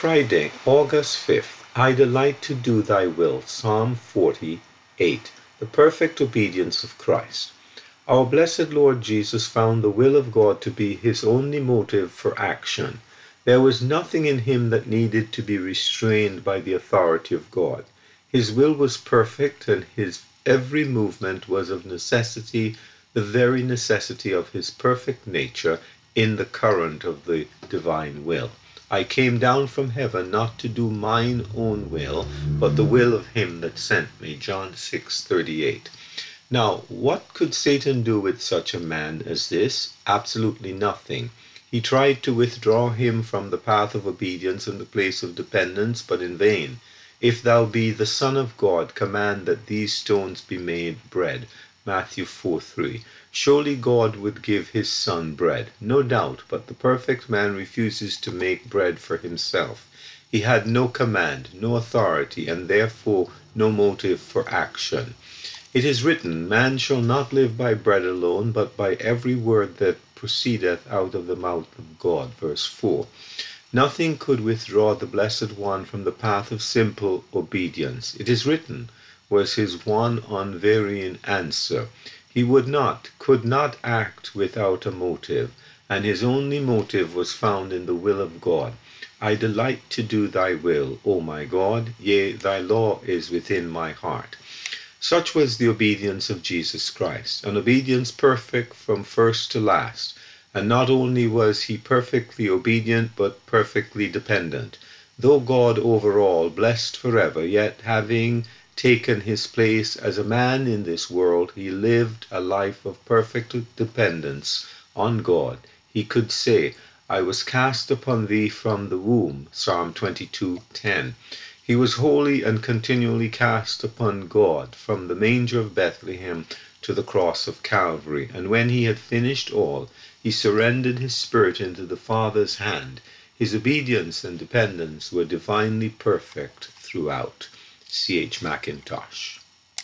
Friday, August 5th, I delight to do thy will, Psalm 48, the perfect obedience of Christ. Our blessed Lord Jesus found the will of God to be his only motive for action. There was nothing in him that needed to be restrained by the authority of God. His will was perfect, and his every movement was of necessity, the very necessity of his perfect nature in the current of the divine will. I came down from heaven not to do mine own will, but the will of him that sent me. John 6:38. Now, what could Satan do with such a man as this? Absolutely nothing. He tried to withdraw him from the path of obedience and the place of dependence, but in vain. If thou be the Son of God, command that these stones be made bread. Matthew 4:3. Surely God would give his son bread, no doubt, but the perfect man refuses to make bread for himself. He had no command, no authority, and therefore no motive for action. It is written, man shall not live by bread alone, but by every word that proceedeth out of the mouth of God. Verse 4. Nothing could withdraw the Blessed One from the path of simple obedience. It is written, was his one unvarying answer. He would not, could not act without a motive, and his only motive was found in the will of God. I delight to do thy will, O my God, yea, thy law is within my heart. Such was the obedience of Jesus Christ, an obedience perfect from first to last. And not only was he perfectly obedient, but perfectly dependent. Though God over all, blessed forever, yet having taken his place as a man in this world, he lived a life of perfect dependence on God. He could say, I was cast upon thee from the womb, Psalm 22:10. He was wholly and continually cast upon God from the manger of Bethlehem to the cross of Calvary. And when he had finished all, he surrendered his spirit into the Father's hand. His obedience and dependence were divinely perfect throughout. C. H. Mackintosh.